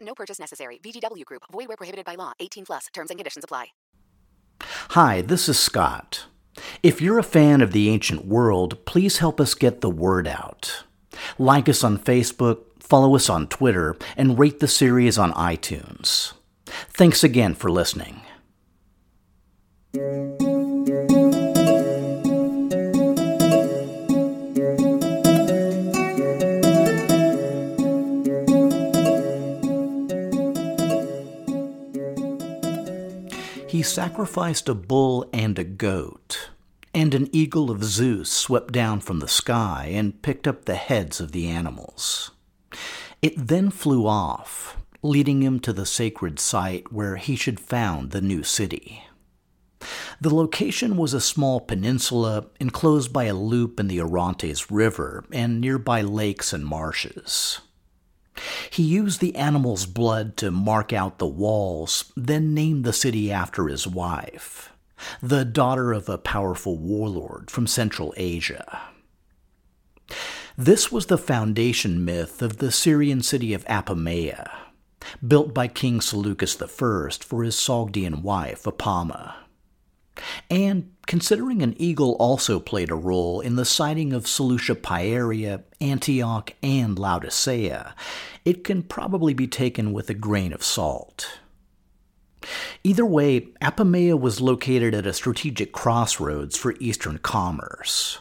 No purchase necessary. VGW Group. Void where prohibited by law. 18+. Terms and conditions apply. Hi, this is Scott. If you're a fan of the ancient world, please help us get the word out. Like us on Facebook, follow us on Twitter, and rate the series on iTunes. Thanks again for listening. He sacrificed a bull and a goat, and an eagle of Zeus swept down from the sky and picked up the heads of the animals. It then flew off, leading him to the sacred site where he should found the new city. The location was a small peninsula enclosed by a loop in the Orontes River and nearby lakes and marshes. He used the animal's blood to mark out the walls, then named the city after his wife, the daughter of a powerful warlord from Central Asia. This was the foundation myth of the Syrian city of Apamea, built by King Seleucus I for his Sogdian wife, Apama. And considering an eagle also played a role in the sighting of Seleucia Pieria, Antioch, and Laodicea, it can probably be taken with a grain of salt. Either way, Apamea was located at a strategic crossroads for eastern commerce.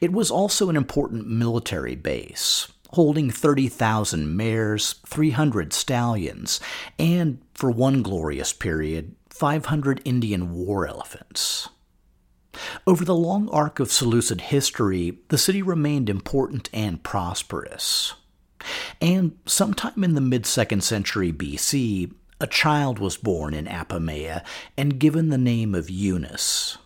It was also an important military base, holding 30,000 mares, 300 stallions, and, for one glorious period, 500 Indian war elephants. Over the long arc of Seleucid history, the city remained important and prosperous. And sometime in the mid-2nd century BC, a child was born in Apamea and given the name of Eunus.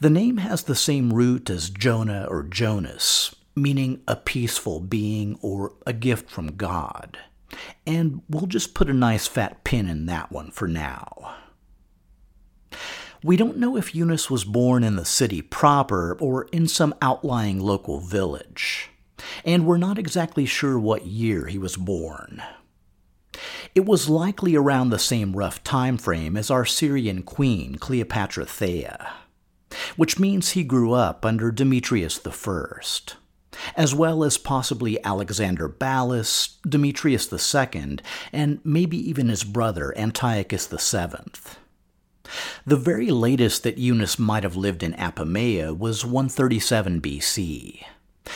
The name has the same root as Jonah or Jonas, meaning a peaceful being or a gift from God. And we'll just put a nice fat pin in that one for now. We don't know if Eunus was born in the city proper or in some outlying local village, and we're not exactly sure what year he was born. It was likely around the same rough time frame as our Syrian queen, Cleopatra Thea, which means he grew up under Demetrius I, as well as possibly Alexander Ballas, Demetrius II, and maybe even his brother Antiochus VII. The very latest that Eunus might have lived in Apamea was 137 BC,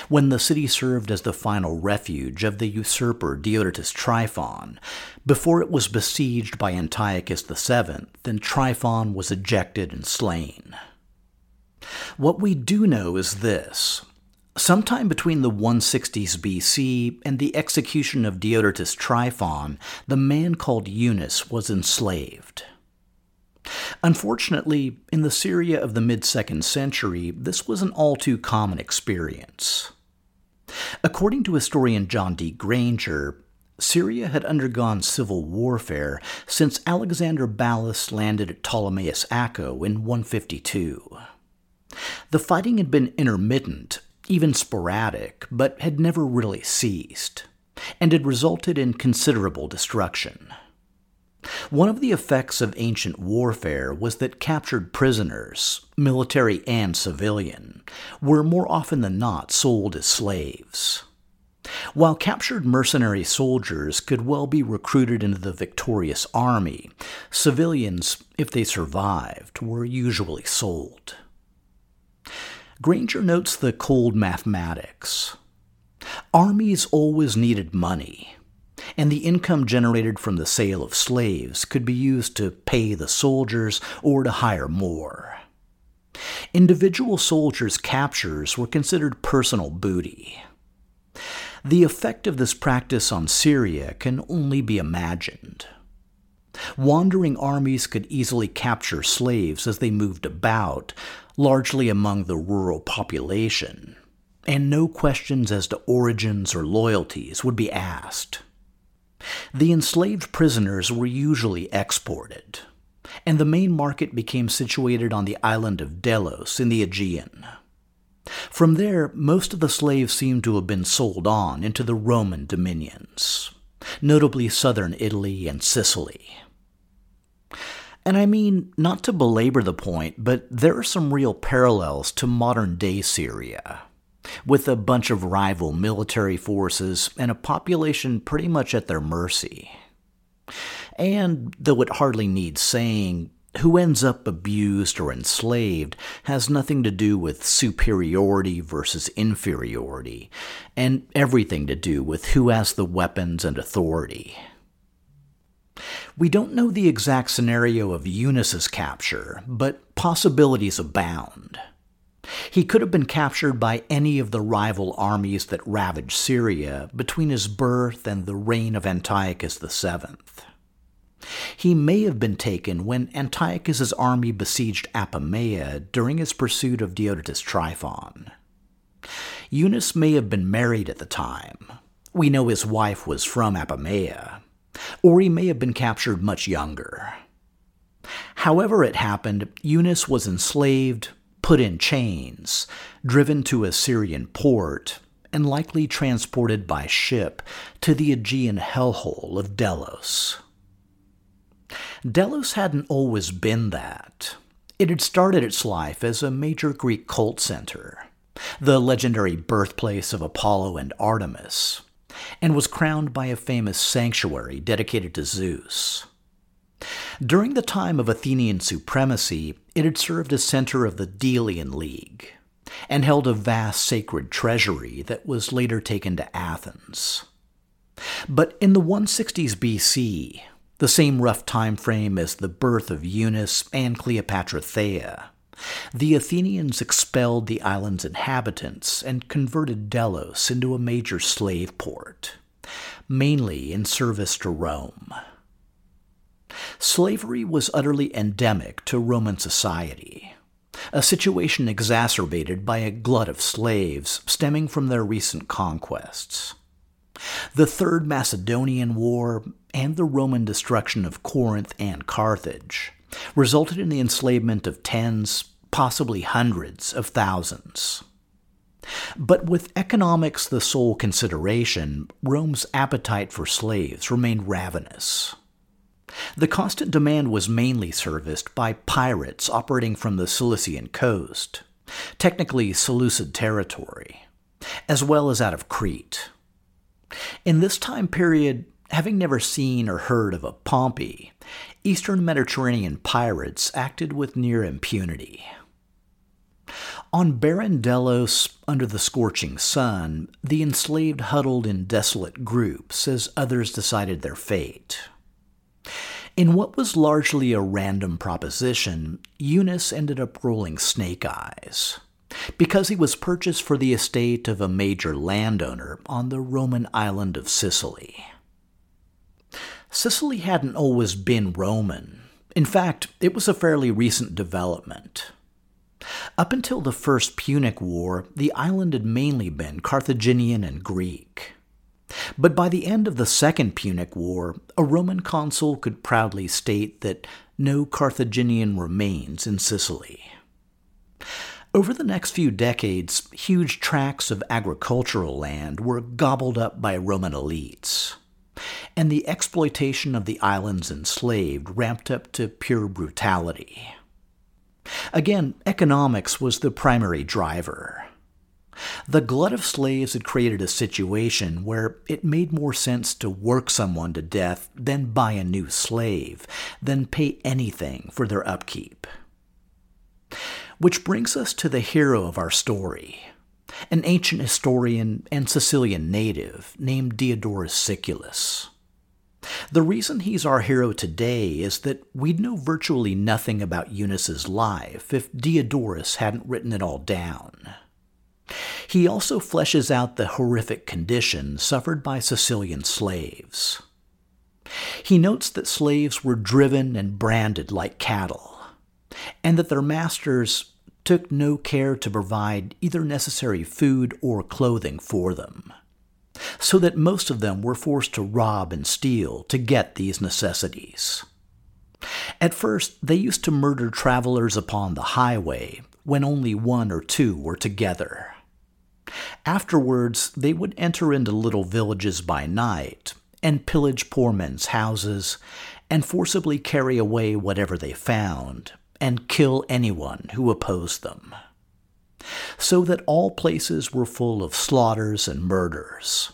when the city served as the final refuge of the usurper Diodotus Tryphon, before it was besieged by Antiochus VII, and Tryphon was ejected and slain. What we do know is this. Sometime between the 160s BC and the execution of Diodotus Tryphon, the man called Eunus was enslaved. Unfortunately, in the Syria of the mid-2nd century, this was an all-too-common experience. According to historian John D. Granger, Syria had undergone civil warfare since Alexander Ballas landed at Ptolemais Acco in 152. The fighting had been intermittent, even sporadic, but had never really ceased, and had resulted in considerable destruction. One of the effects of ancient warfare was that captured prisoners, military and civilian, were more often than not sold as slaves. While captured mercenary soldiers could well be recruited into the victorious army, civilians, if they survived, were usually sold. Granger notes the cold mathematics. Armies always needed money, and the income generated from the sale of slaves could be used to pay the soldiers or to hire more. Individual soldiers' captures were considered personal booty. The effect of this practice on Syria can only be imagined. Wandering armies could easily capture slaves as they moved about, largely among the rural population, and no questions as to origins or loyalties would be asked. The enslaved prisoners were usually exported, and the main market became situated on the island of Delos in the Aegean. From there, most of the slaves seem to have been sold on into the Roman dominions, notably southern Italy and Sicily. And I mean, not to belabor the point, but there are some real parallels to modern-day Syria, with a bunch of rival military forces and a population pretty much at their mercy. And, though it hardly needs saying, who ends up abused or enslaved has nothing to do with superiority versus inferiority, and everything to do with who has the weapons and authority. We don't know the exact scenario of Eunus's capture, but possibilities abound. He could have been captured by any of the rival armies that ravaged Syria between his birth and the reign of Antiochus VII. He may have been taken when Antiochus's army besieged Apamea during his pursuit of Diodotus Tryphon. Eunus may have been married at the time. We know his wife was from Apamea. Or he may have been captured much younger. However it happened, Eunus was enslaved, put in chains, driven to a Syrian port, and likely transported by ship to the Aegean hellhole of Delos. Delos hadn't always been that. It had started its life as a major Greek cult center, the legendary birthplace of Apollo and Artemis, and was crowned by a famous sanctuary dedicated to Zeus. During the time of Athenian supremacy, it had served as center of the Delian League, and held a vast sacred treasury that was later taken to Athens. But in the 160s BC, the same rough time frame as the birth of Eunus and Cleopatra Thea, the Athenians expelled the island's inhabitants and converted Delos into a major slave port, mainly in service to Rome. Slavery was utterly endemic to Roman society, a situation exacerbated by a glut of slaves stemming from their recent conquests. The Third Macedonian War and the Roman destruction of Corinth and Carthage resulted in the enslavement of tens, possibly hundreds of thousands. But with economics the sole consideration, Rome's appetite for slaves remained ravenous. The constant demand was mainly serviced by pirates operating from the Cilician coast, technically Seleucid territory, as well as out of Crete. In this time period, having never seen or heard of a Pompey, Eastern Mediterranean pirates acted with near impunity. On barren Delos, under the scorching sun, the enslaved huddled in desolate groups as others decided their fate. In what was largely a random proposition, Eunus ended up rolling snake eyes, because he was purchased for the estate of a major landowner on the Roman island of Sicily. Sicily hadn't always been Roman. In fact, it was a fairly recent development. Up until the First Punic War, the island had mainly been Carthaginian and Greek. But by the end of the Second Punic War, a Roman consul could proudly state that no Carthaginian remains in Sicily. Over the next few decades, huge tracts of agricultural land were gobbled up by Roman elites, and the exploitation of the island's enslaved ramped up to pure brutality. Again, economics was the primary driver. The glut of slaves had created a situation where it made more sense to work someone to death than buy a new slave, than pay anything for their upkeep. Which brings us to the hero of our story, an ancient historian and Sicilian native named Diodorus Siculus. The reason he's our hero today is that we'd know virtually nothing about Eunus's life if Diodorus hadn't written it all down. He also fleshes out the horrific condition suffered by Sicilian slaves. He notes that slaves were driven and branded like cattle, and that their masters took no care to provide either necessary food or clothing for them, so that most of them were forced to rob and steal to get these necessities. At first, they used to murder travelers upon the highway when only one or two were together. Afterwards, they would enter into little villages by night and pillage poor men's houses and forcibly carry away whatever they found and kill anyone who opposed them, so that all places were full of slaughters and murders,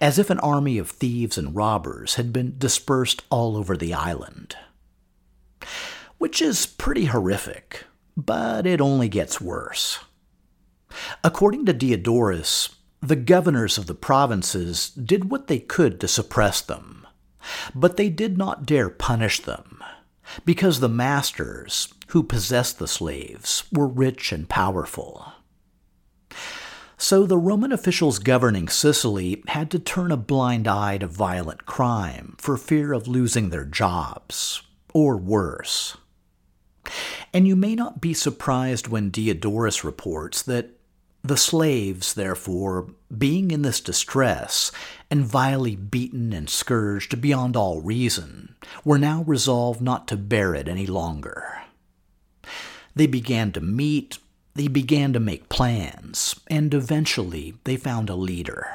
as if an army of thieves and robbers had been dispersed all over the island. Which is pretty horrific, but it only gets worse. According to Diodorus, the governors of the provinces did what they could to suppress them, but they did not dare punish them, because the masters, who possessed the slaves, were rich and powerful. So the Roman officials governing Sicily had to turn a blind eye to violent crime for fear of losing their jobs, or worse. And you may not be surprised when Diodorus reports that the slaves, therefore, being in this distress, and vilely beaten and scourged beyond all reason, were now resolved not to bear it any longer. They began to meet, they began to make plans, and eventually they found a leader.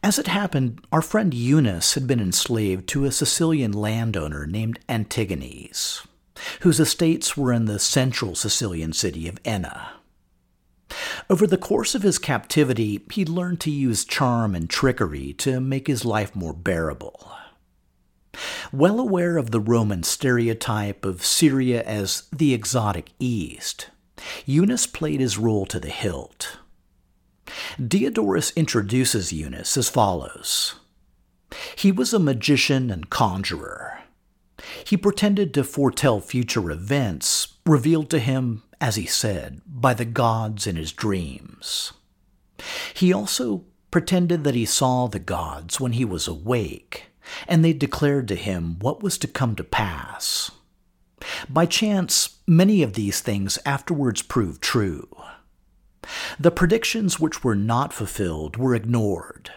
As it happened, our friend Eunus had been enslaved to a Sicilian landowner named Antigonus, whose estates were in the central Sicilian city of Enna. Over the course of his captivity, he learned to use charm and trickery to make his life more bearable. Well aware of the Roman stereotype of Syria as the exotic East, Eunus played his role to the hilt. Diodorus introduces Eunus as follows. He was a magician and conjurer. He pretended to foretell future events, revealed to him, as he said, by the gods in his dreams. He also pretended that he saw the gods when he was awake, and they declared to him what was to come to pass. By chance, many of these things afterwards proved true. The predictions which were not fulfilled were ignored,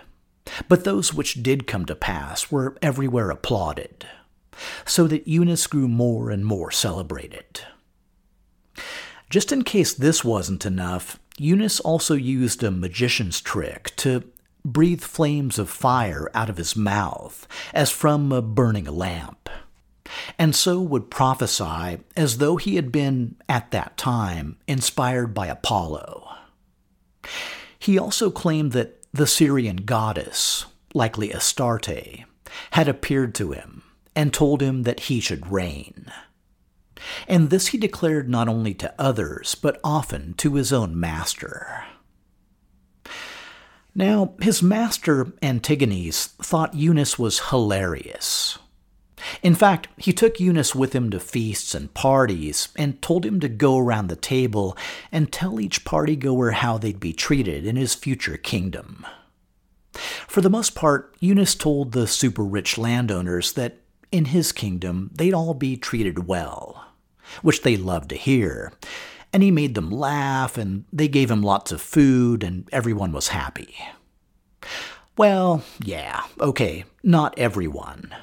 but those which did come to pass were everywhere applauded, so that Eunus grew more and more celebrated. Just in case this wasn't enough, Eunus also used a magician's trick to breathe flames of fire out of his mouth, as from a burning lamp, and so would prophesy as though he had been, at that time, inspired by Apollo. He also claimed that the Syrian goddess, likely Astarte, had appeared to him and told him that he should reign. And this he declared not only to others, but often to his own master. Now, his master, Antigonus, thought Eunus was hilarious. In fact, he took Eunus with him to feasts and parties, and told him to go around the table and tell each party-goer how they'd be treated in his future kingdom. For the most part, Eunus told the super-rich landowners that in his kingdom, they'd all be treated well, which they loved to hear, and he made them laugh, and they gave him lots of food, and everyone was happy. Well, yeah, okay, not everyone.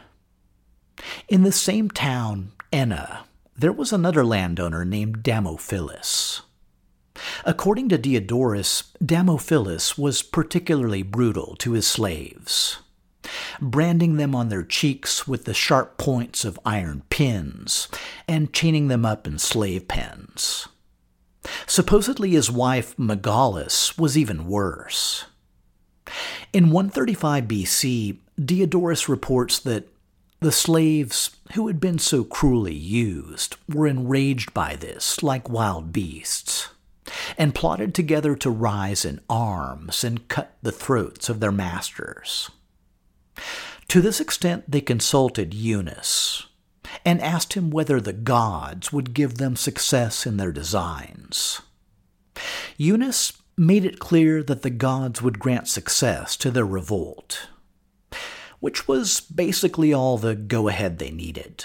In the same town, Enna, there was another landowner named Damophilus. According to Diodorus, Damophilus was particularly brutal to his slaves, branding them on their cheeks with the sharp points of iron pins, and chaining them up in slave pens. Supposedly his wife Megalis was even worse. In 135 BC, Diodorus reports that the slaves who had been so cruelly used were enraged by this, like wild beasts, and plotted together to rise in arms and cut the throats of their masters. To this extent, they consulted Eunus and asked him whether the gods would give them success in their designs. Eunus made it clear that the gods would grant success to their revolt, which was basically all the go-ahead they needed.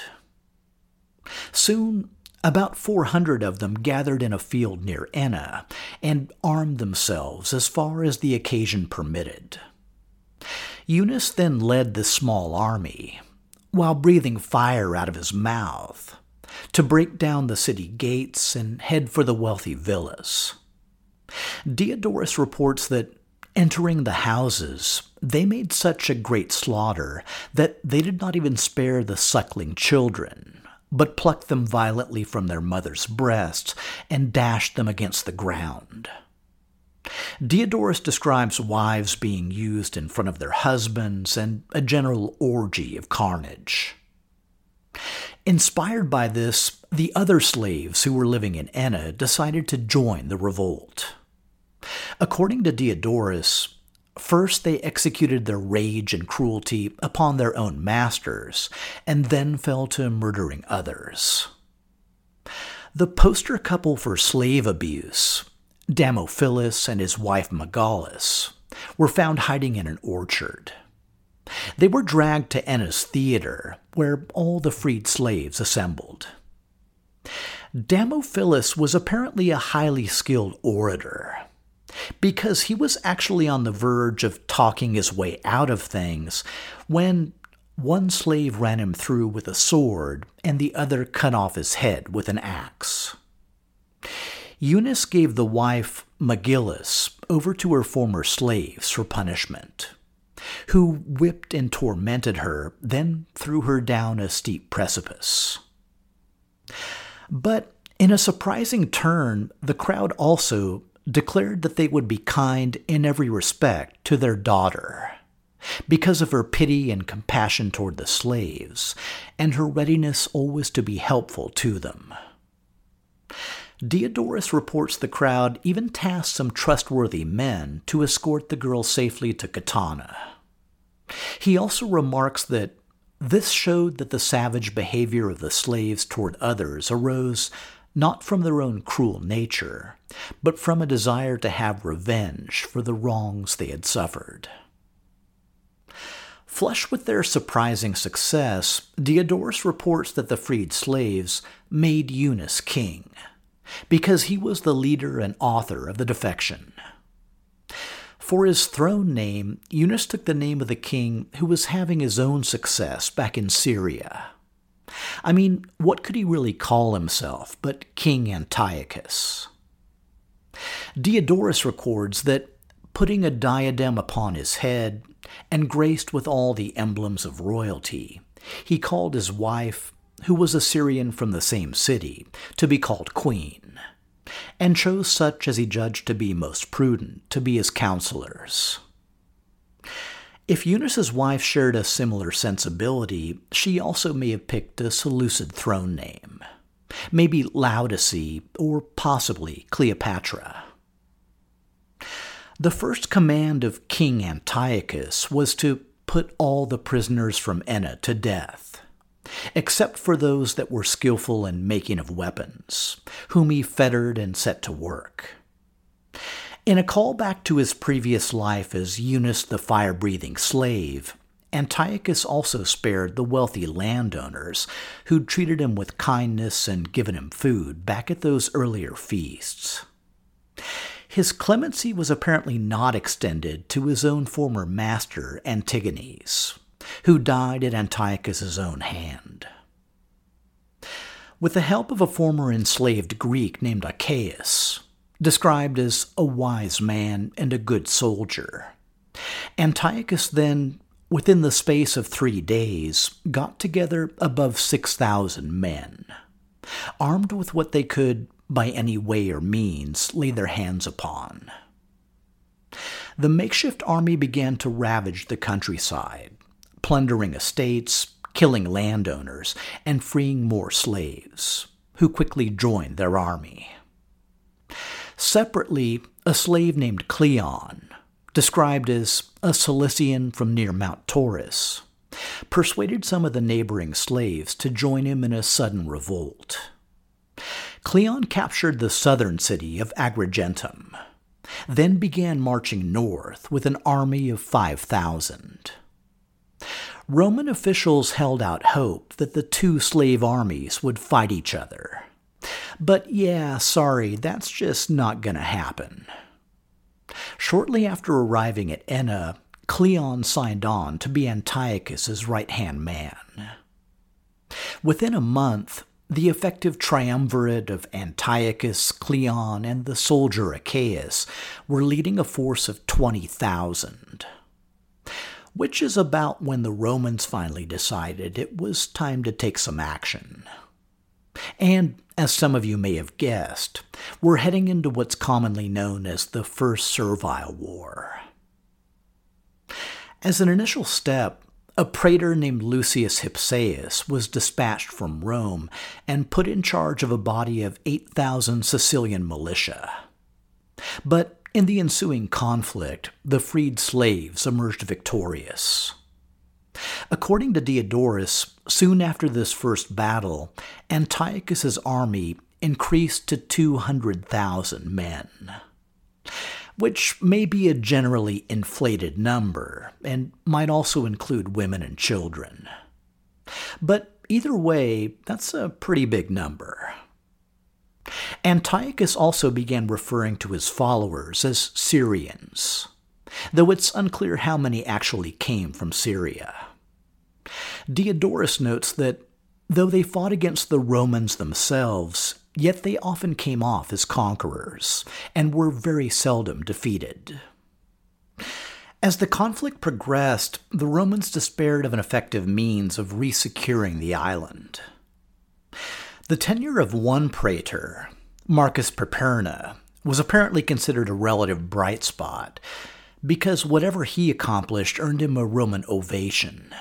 Soon, about 400 of them gathered in a field near Enna and armed themselves as far as the occasion permitted. Eunus then led the small army, while breathing fire out of his mouth, to break down the city gates and head for the wealthy villas. Diodorus reports that, entering the houses, they made such a great slaughter that they did not even spare the suckling children, but plucked them violently from their mother's breasts and dashed them against the ground. Diodorus describes wives being used in front of their husbands and a general orgy of carnage. Inspired by this, the other slaves who were living in Enna decided to join the revolt. According to Diodorus, first they executed their rage and cruelty upon their own masters, and then fell to murdering others. The poster couple for slave abuse, Damophilus and his wife Megalis, were found hiding in an orchard. They were dragged to Enna's theater, where all the freed slaves assembled. Damophilus was apparently a highly skilled orator, because he was actually on the verge of talking his way out of things when one slave ran him through with a sword and the other cut off his head with an axe. Eunice gave the wife Megalis over to her former slaves for punishment, who whipped and tormented her, then threw her down a steep precipice. But in a surprising turn, the crowd also declared that they would be kind in every respect to their daughter, because of her pity and compassion toward the slaves, and her readiness always to be helpful to them. Diodorus reports the crowd even tasked some trustworthy men to escort the girl safely to Catana. He also remarks that this showed that the savage behavior of the slaves toward others arose not from their own cruel nature, but from a desire to have revenge for the wrongs they had suffered. Flush with their surprising success, Diodorus reports that the freed slaves made Eunus king, because he was the leader and author of the defection. For his throne name, Eunus took the name of the king who was having his own success back in Syria. I mean, what could he really call himself but King Antiochus? Diodorus records that, putting a diadem upon his head and graced with all the emblems of royalty, he called his wife, who was a Syrian from the same city, to be called queen, and chose such as he judged to be most prudent to be his counselors. If Eunice's wife shared a similar sensibility, she also may have picked a Seleucid throne name, maybe Laodicea or possibly Cleopatra. The first command of King Antiochus was to put all the prisoners from Enna to death, except for those that were skillful in making of weapons, whom he fettered and set to work. In a callback to his previous life as Eunus the fire-breathing slave, Antiochus also spared the wealthy landowners who'd treated him with kindness and given him food back at those earlier feasts. His clemency was apparently not extended to his own former master, Antigonus, who died at Antiochus's own hand. With the help of a former enslaved Greek named Achaeus, described as a wise man and a good soldier, Antiochus then, within the space of 3 days, got together above 6,000 men, armed with what they could by any way or means, lay their hands upon. The makeshift army began to ravage the countryside, plundering estates, killing landowners, and freeing more slaves, who quickly joined their army. Separately, a slave named Cleon, described as a Cilician from near Mount Taurus, persuaded some of the neighboring slaves to join him in a sudden revolt. Cleon captured the southern city of Agrigentum, then began marching north with an army of 5,000. Roman officials held out hope that the two slave armies would fight each other. But that's just not going to happen. Shortly after arriving at Enna, Cleon signed on to be Antiochus's right-hand man. Within a month, the effective triumvirate of Antiochus, Cleon, and the soldier Achaeus were leading a force of 20,000. Which is about when the Romans finally decided it was time to take some action. And, as some of you may have guessed, we're heading into what's commonly known as the First Servile War. As an initial step, a praetor named Lucius Hypsaeus was dispatched from Rome and put in charge of a body of 8,000 Sicilian militia. But in the ensuing conflict, the freed slaves emerged victorious. According to Diodorus, soon after this first battle, Antiochus's army increased to 200,000 men, which may be a generally inflated number and might also include women and children. But either way, that's a pretty big number. Antiochus also began referring to his followers as Syrians, though it's unclear how many actually came from Syria. Diodorus notes that, though they fought against the Romans themselves, yet they often came off as conquerors, and were very seldom defeated. As the conflict progressed, the Romans despaired of an effective means of re-securing the island. The tenure of one praetor, Marcus Perperna, was apparently considered a relative bright spot, because whatever he accomplished earned him a Roman ovation.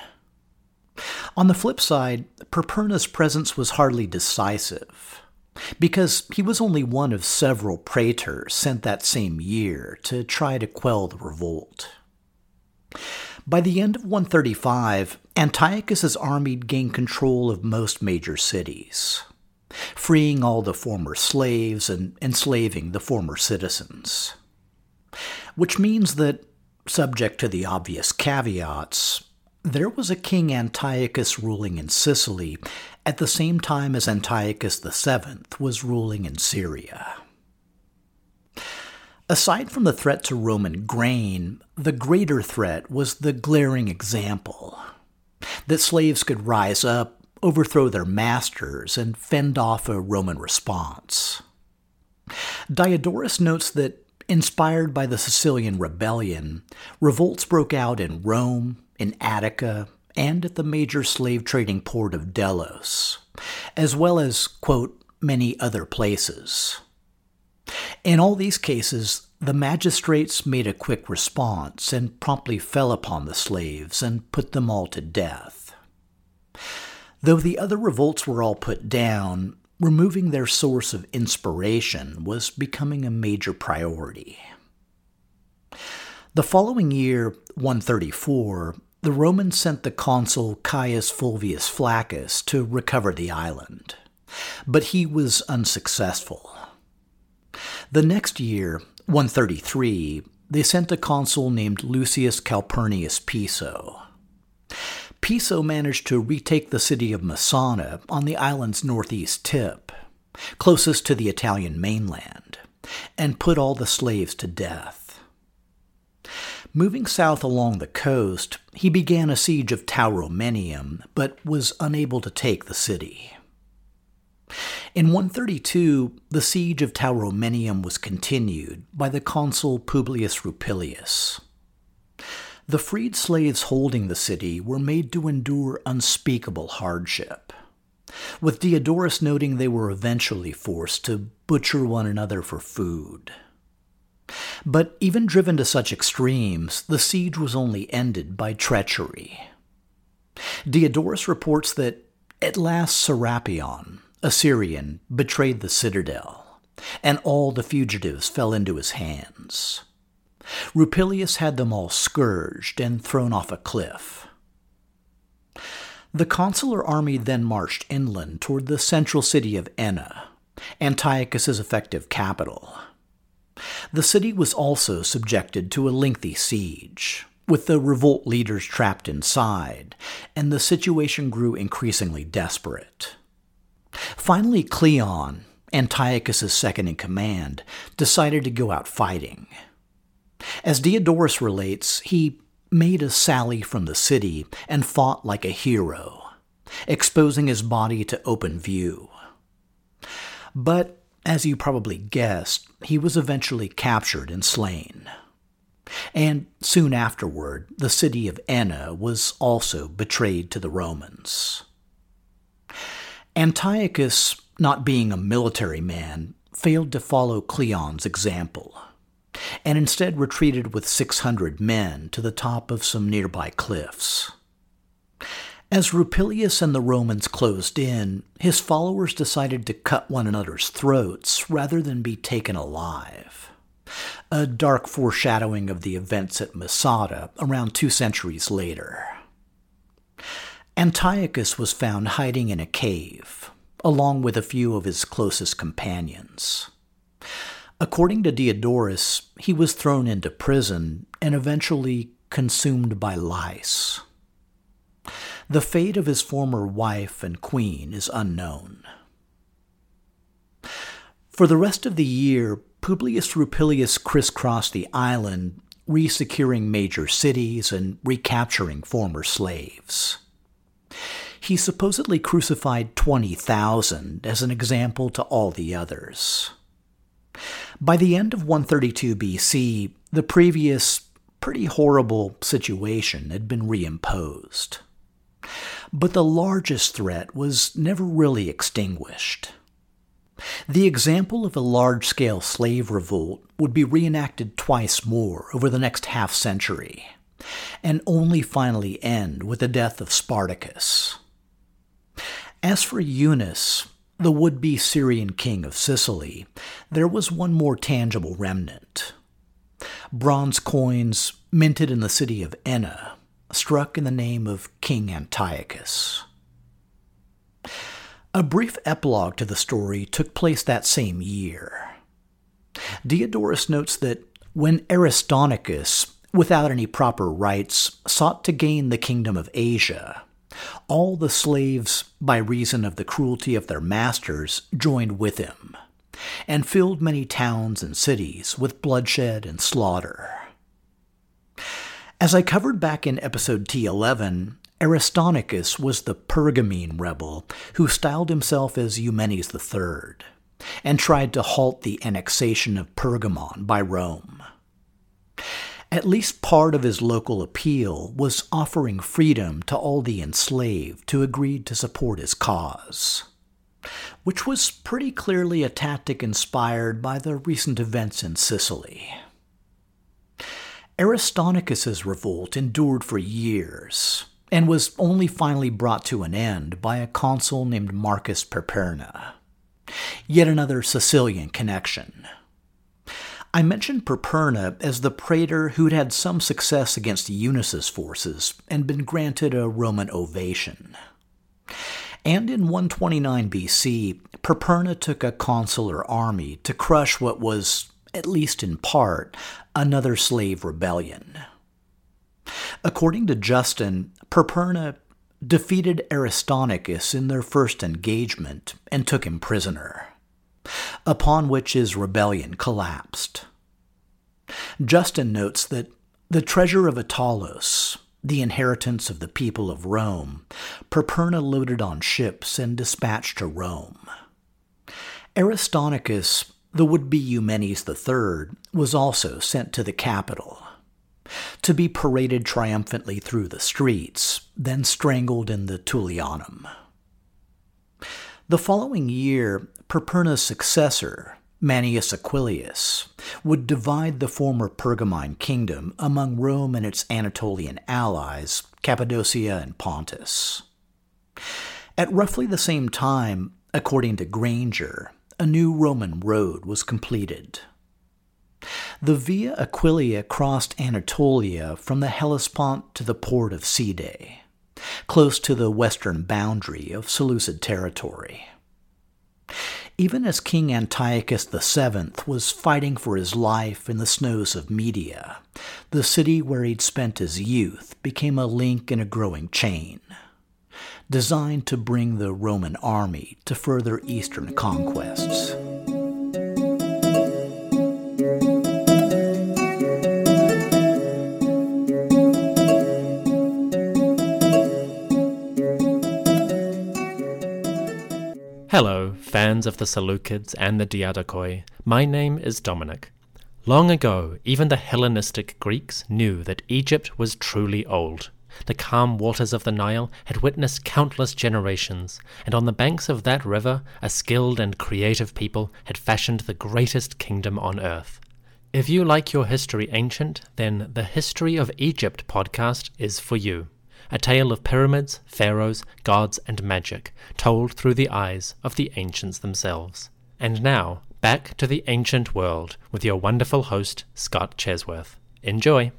On the flip side, Perperna's presence was hardly decisive, because he was only one of several praetors sent that same year to try to quell the revolt. By the end of 135, Antiochus's army gained control of most major cities, freeing all the former slaves and enslaving the former citizens. Which means that, subject to the obvious caveats, there was a King Antiochus ruling in Sicily at the same time as Antiochus VII was ruling in Syria. Aside from the threat to Roman grain, the greater threat was the glaring example that slaves could rise up, overthrow their masters, and fend off a Roman response. Diodorus notes that, inspired by the Sicilian rebellion, revolts broke out in Rome, in Attica, and at the major slave-trading port of Delos, as well as, quote, many other places. In all these cases, the magistrates made a quick response and promptly fell upon the slaves and put them all to death. Though the other revolts were all put down, removing their source of inspiration was becoming a major priority. The following year, 134, the Romans sent the consul Caius Fulvius Flaccus to recover the island, but he was unsuccessful. The next year, 133, they sent a consul named Lucius Calpurnius Piso. Piso managed to retake the city of Messana on the island's northeast tip, closest to the Italian mainland, and put all the slaves to death. Moving south along the coast, he began a siege of Tauromenium, but was unable to take the city. In 132, the siege of Tauromenium was continued by the consul Publius Rupilius. The freed slaves holding the city were made to endure unspeakable hardship, with Diodorus noting they were eventually forced to butcher one another for food. But even driven to such extremes, the siege was only ended by treachery. Diodorus reports that at last Serapion, a Syrian, betrayed the citadel, and all the fugitives fell into his hands. Rupilius had them all scourged and thrown off a cliff. The consular army then marched inland toward the central city of Enna, Antiochus's effective capital. The city was also subjected to a lengthy siege, with the revolt leaders trapped inside, and the situation grew increasingly desperate. Finally, Cleon, Antiochus's second-in-command, decided to go out fighting. As Diodorus relates, he made a sally from the city and fought like a hero, exposing his body to open view. But, as you probably guessed, he was eventually captured and slain. And soon afterward, the city of Enna was also betrayed to the Romans. Antiochus, not being a military man, failed to follow Cleon's example, and instead retreated with 600 men to the top of some nearby cliffs. As Rupilius and the Romans closed in, his followers decided to cut one another's throats rather than be taken alive, a dark foreshadowing of the events at Masada around 2 centuries later. Antiochus was found hiding in a cave, along with a few of his closest companions. According to Diodorus, he was thrown into prison and eventually consumed by lice. The fate of his former wife and queen is unknown. For the rest of the year, Publius Rupilius crisscrossed the island, re-securing major cities and recapturing former slaves. He supposedly crucified 20,000 as an example to all the others. By the end of 132 BC, the previous, pretty horrible situation had been reimposed. But the largest threat was never really extinguished. The example of a large-scale slave revolt would be reenacted twice more over the next half-century, and only finally end with the death of Spartacus. As for Eunus, the would-be Syrian king of Sicily, there was one more tangible remnant. Bronze coins minted in the city of Enna, struck in the name of King Antiochus. A brief epilogue to the story took place that same year. Diodorus notes that when Aristonicus, without any proper rights, sought to gain the kingdom of Asia, all the slaves, by reason of the cruelty of their masters, joined with him, and filled many towns and cities with bloodshed and slaughter. As I covered back in episode T11, Aristonicus was the Pergamene rebel who styled himself as Eumenes III, and tried to halt the annexation of Pergamon by Rome. At least part of his local appeal was offering freedom to all the enslaved who agreed to support his cause, which was pretty clearly a tactic inspired by the recent events in Sicily. Aristonicus's revolt endured for years, and was only finally brought to an end by a consul named Marcus Perperna, yet another Sicilian connection. I mentioned Perperna as the praetor who'd had some success against Eunus's forces and been granted a Roman ovation. And in 129 BC, Perperna took a consular army to crush what was, at least in part, another slave rebellion. According to Justin, Perperna defeated Aristonicus in their first engagement and took him prisoner, upon which his rebellion collapsed. Justin notes that the treasure of Attalos, the inheritance of the people of Rome, Perperna loaded on ships and dispatched to Rome. Aristonicus, the would-be Eumenes III, was also sent to the capital, to be paraded triumphantly through the streets, then strangled in the Tullianum. The following year, Perperna's successor, Manius Aquilius, would divide the former Pergamene kingdom among Rome and its Anatolian allies, Cappadocia and Pontus. At roughly the same time, according to Granger, a new Roman road was completed. The Via Aquilia crossed Anatolia from the Hellespont to the port of Side, close to the western boundary of Seleucid territory. Even as King Antiochus VII was fighting for his life in the snows of Media, the city where he'd spent his youth became a link in a growing chain, designed to bring the Roman army to further eastern conquests. Hello, fans of the Seleucids and the Diadokoi. My name is Dominic. Long ago, even the Hellenistic Greeks knew that Egypt was truly old. The calm waters of the Nile had witnessed countless generations, and on the banks of that river, a skilled and creative people had fashioned the greatest kingdom on earth. If you like your history ancient, then the History of Egypt podcast is for you. A tale of pyramids, pharaohs, gods, and magic, told through the eyes of the ancients themselves. And now, back to the ancient world with your wonderful host, Scott Chesworth. Enjoy!